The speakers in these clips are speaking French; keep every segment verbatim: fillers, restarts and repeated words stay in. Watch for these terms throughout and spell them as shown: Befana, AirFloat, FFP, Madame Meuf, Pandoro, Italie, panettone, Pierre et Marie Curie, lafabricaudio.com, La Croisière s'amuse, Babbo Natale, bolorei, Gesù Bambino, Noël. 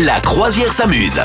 La Croisière s'amuse.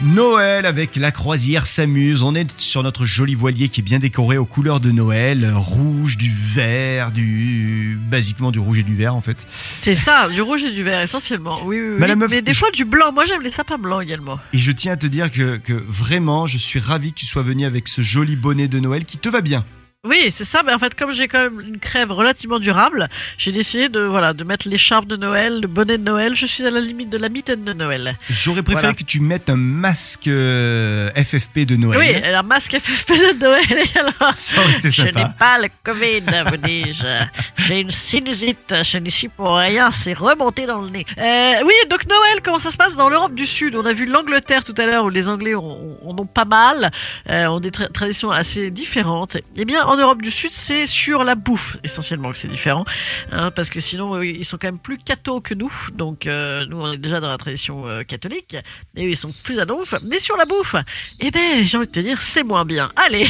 Noël avec La Croisière s'amuse. On est sur notre joli voilier qui est bien décoré aux couleurs de Noël. Rouge, du vert, du... Basiquement du rouge et du vert en fait. C'est ça, du rouge et du vert essentiellement. Oui, oui, oui. Meuf, mais des je... fois du blanc, moi j'aime les sapins blancs également. Et je tiens à te dire que, que vraiment je suis ravi que tu sois venu avec ce joli bonnet de Noël qui te va bien. Oui, c'est ça, mais en fait, comme j'ai quand même une crève relativement durable, j'ai décidé de, voilà, de mettre l'écharpe de Noël, le bonnet de Noël, je suis à la limite de la mitaine de Noël. J'aurais préféré voilà. que tu mettes un masque euh, F F P de Noël. Oui, un masque F F P de Noël, et alors, ça aurait été sympa. Je n'ai pas le Covid, vous dis-je, j'ai une sinusite, je n'y suis pour rien, c'est remonté dans le nez. Euh, oui, donc Noël, comment ça se passe dans l'Europe du Sud? On a vu l'Angleterre tout à l'heure, où les Anglais en ont, ont pas mal, euh, ont des tra- traditions assez différentes. Eh bien, en Europe du Sud, c'est sur la bouffe essentiellement que c'est différent, hein, parce que sinon ils sont quand même plus cathos que nous, donc euh, nous on est déjà dans la tradition euh, catholique, et eux, ils sont plus à donf, mais sur la bouffe, eh ben j'ai envie de te dire c'est moins bien. Allez,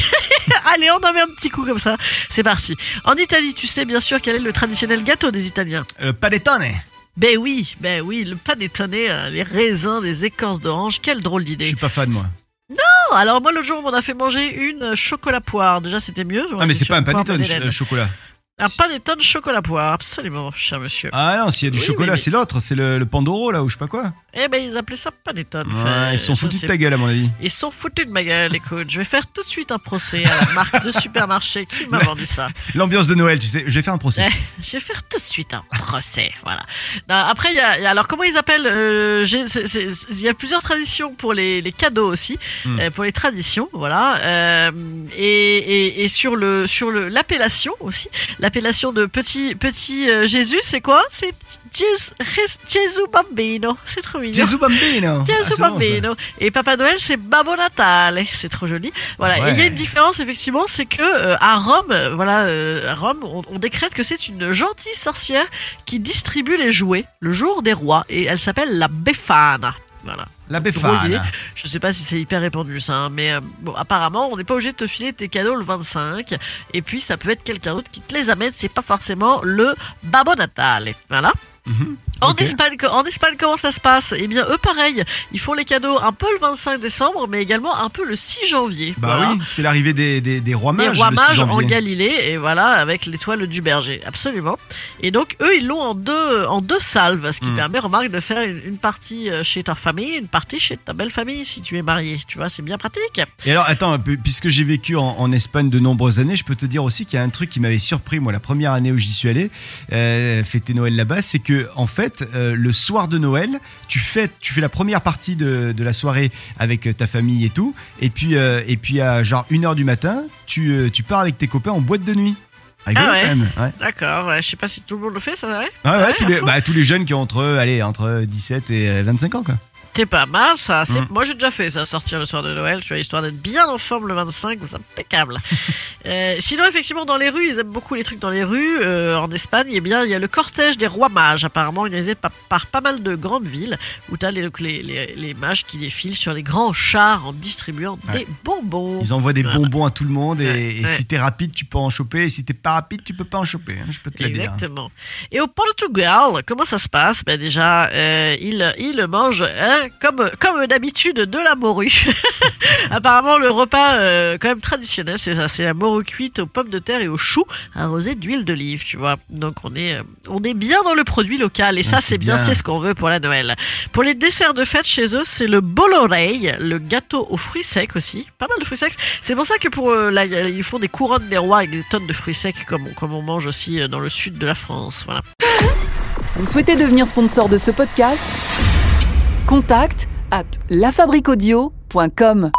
allez on en met un petit coup comme ça, c'est parti. En Italie, tu sais bien sûr quel est le traditionnel gâteau des Italiens? Le panettone. Ben oui, ben oui, le panettone, les raisins, les écorces d'orange, quelle drôle d'idée. Je suis pas fan moi. Non, alors moi l'autre jour on a fait manger une chocolat poire, déjà c'était mieux. Ah mais c'est pas un panettone ch- chocolat. Un panettone chocolat poire, absolument, cher monsieur. Ah non, s'il y a du oui, chocolat, mais... c'est l'autre, c'est le, le Pandoro là ou je sais pas quoi. Eh ben ils appelaient ça panettone. Ouais, enfin, ils sont foutus de ta gueule à mon avis. Ils sont foutus de ma gueule, écoute, je vais faire tout de suite un procès à la marque de supermarché qui m'a vendu ça. L'ambiance de Noël, tu sais, je vais faire un procès. Eh, je vais faire tout de suite un procès, voilà. Non, après, y a, y a, alors comment ils appellent euh, il y a plusieurs traditions pour les, les cadeaux aussi, hmm. euh, pour les traditions, voilà. Euh, et, et, et sur, le, sur le, l'appellation aussi, l'appellation de petit, petit euh, Jésus, c'est quoi? C'est Gesù Bambino, c'est trop bien. Gesù Bambino. Gesù ah, Bambino. Bon, et Papa Noël, c'est Babbo Natale. C'est trop joli. Voilà. Ouais. Et il y a une différence effectivement, c'est que euh, à Rome, voilà, euh, à Rome, on, on décrète que c'est une gentille sorcière qui distribue les jouets le jour des rois, et elle s'appelle la Befana. Voilà. La Befana. Je sais pas si c'est hyper répandu ça, hein, mais euh, bon, apparemment, on n'est pas obligé de te filer tes cadeaux le vingt-cinq. Et puis, ça peut être quelqu'un d'autre qui te les amène. C'est pas forcément le Babbo Natale. Voilà. Mmh, en, okay. Espagne, en Espagne, comment ça se passe? Eh bien, eux, pareil, ils font les cadeaux un peu le vingt-cinq décembre, mais également un peu le six janvier. Bah voilà. Oui, c'est l'arrivée des, des, des rois mages. Des rois mages en Galilée, et voilà, avec l'étoile du berger, absolument. Et donc, eux, ils l'ont en deux, en deux salves, ce qui mmh. permet, remarque, de faire une, une partie chez ta famille, une partie chez ta belle famille, si tu es marié. Tu vois, c'est bien pratique. Et alors, attends, puisque j'ai vécu en, en Espagne de nombreuses années, je peux te dire aussi qu'il y a un truc qui m'avait surpris, moi, la première année où j'y suis allé, euh, fêter Noël là-bas, c'est que en fait, euh, le soir de Noël, tu fais, tu fais la première partie de, de la soirée avec ta famille et tout. Et puis, euh, et puis à genre une heure du matin, tu, euh, tu pars avec tes copains en boîte de nuit. Rigolo, ah ouais. Quand même, ouais. D'accord, ouais, je sais pas si tout le monde le fait, ça, ouais. Ah ouais, ouais, tous, les, bah, tous les jeunes qui ont entre, allez, entre dix-sept et vingt-cinq ans, quoi. C'est pas mal ça, c'est... Mmh. Moi j'ai déjà fait ça, sortir le soir de Noël, tu vois, histoire d'être bien en forme le vingt-cinq, c'est impeccable. euh, sinon effectivement dans les rues, ils aiment beaucoup les trucs dans les rues, euh, en Espagne, eh bien, il y a le cortège des rois mages, apparemment organisé par, par pas mal de grandes villes, où t'as les, les, les, les mages qui défilent sur les grands chars en distribuant ouais. des bonbons. Ils envoient des voilà. bonbons à tout le monde, et, ouais. et ouais. si t'es rapide tu peux en choper, et si t'es pas rapide tu peux pas en choper, hein, je peux te le dire. Exactement. Et au Portugal, comment ça se passe? Ben déjà, euh, ils, ils mangent... Hein, Comme, comme d'habitude, de la morue. Apparemment, le repas, euh, quand même traditionnel, c'est ça. C'est la morue cuite aux pommes de terre et aux choux arrosés d'huile d'olive, tu vois. Donc, on est, euh, on est bien dans le produit local. Et ça, c'est, c'est bien, bien, c'est ce qu'on veut pour la Noël. Pour les desserts de fête chez eux, c'est le bolorei, le gâteau aux fruits secs aussi. Pas mal de fruits secs. C'est pour ça que pour euh, la, ils font des couronnes des rois avec des tonnes de fruits secs, comme on, comme on mange aussi euh, dans le sud de la France. Voilà. Vous souhaitez devenir sponsor de ce podcast ? Contact à lafabricaudio point com.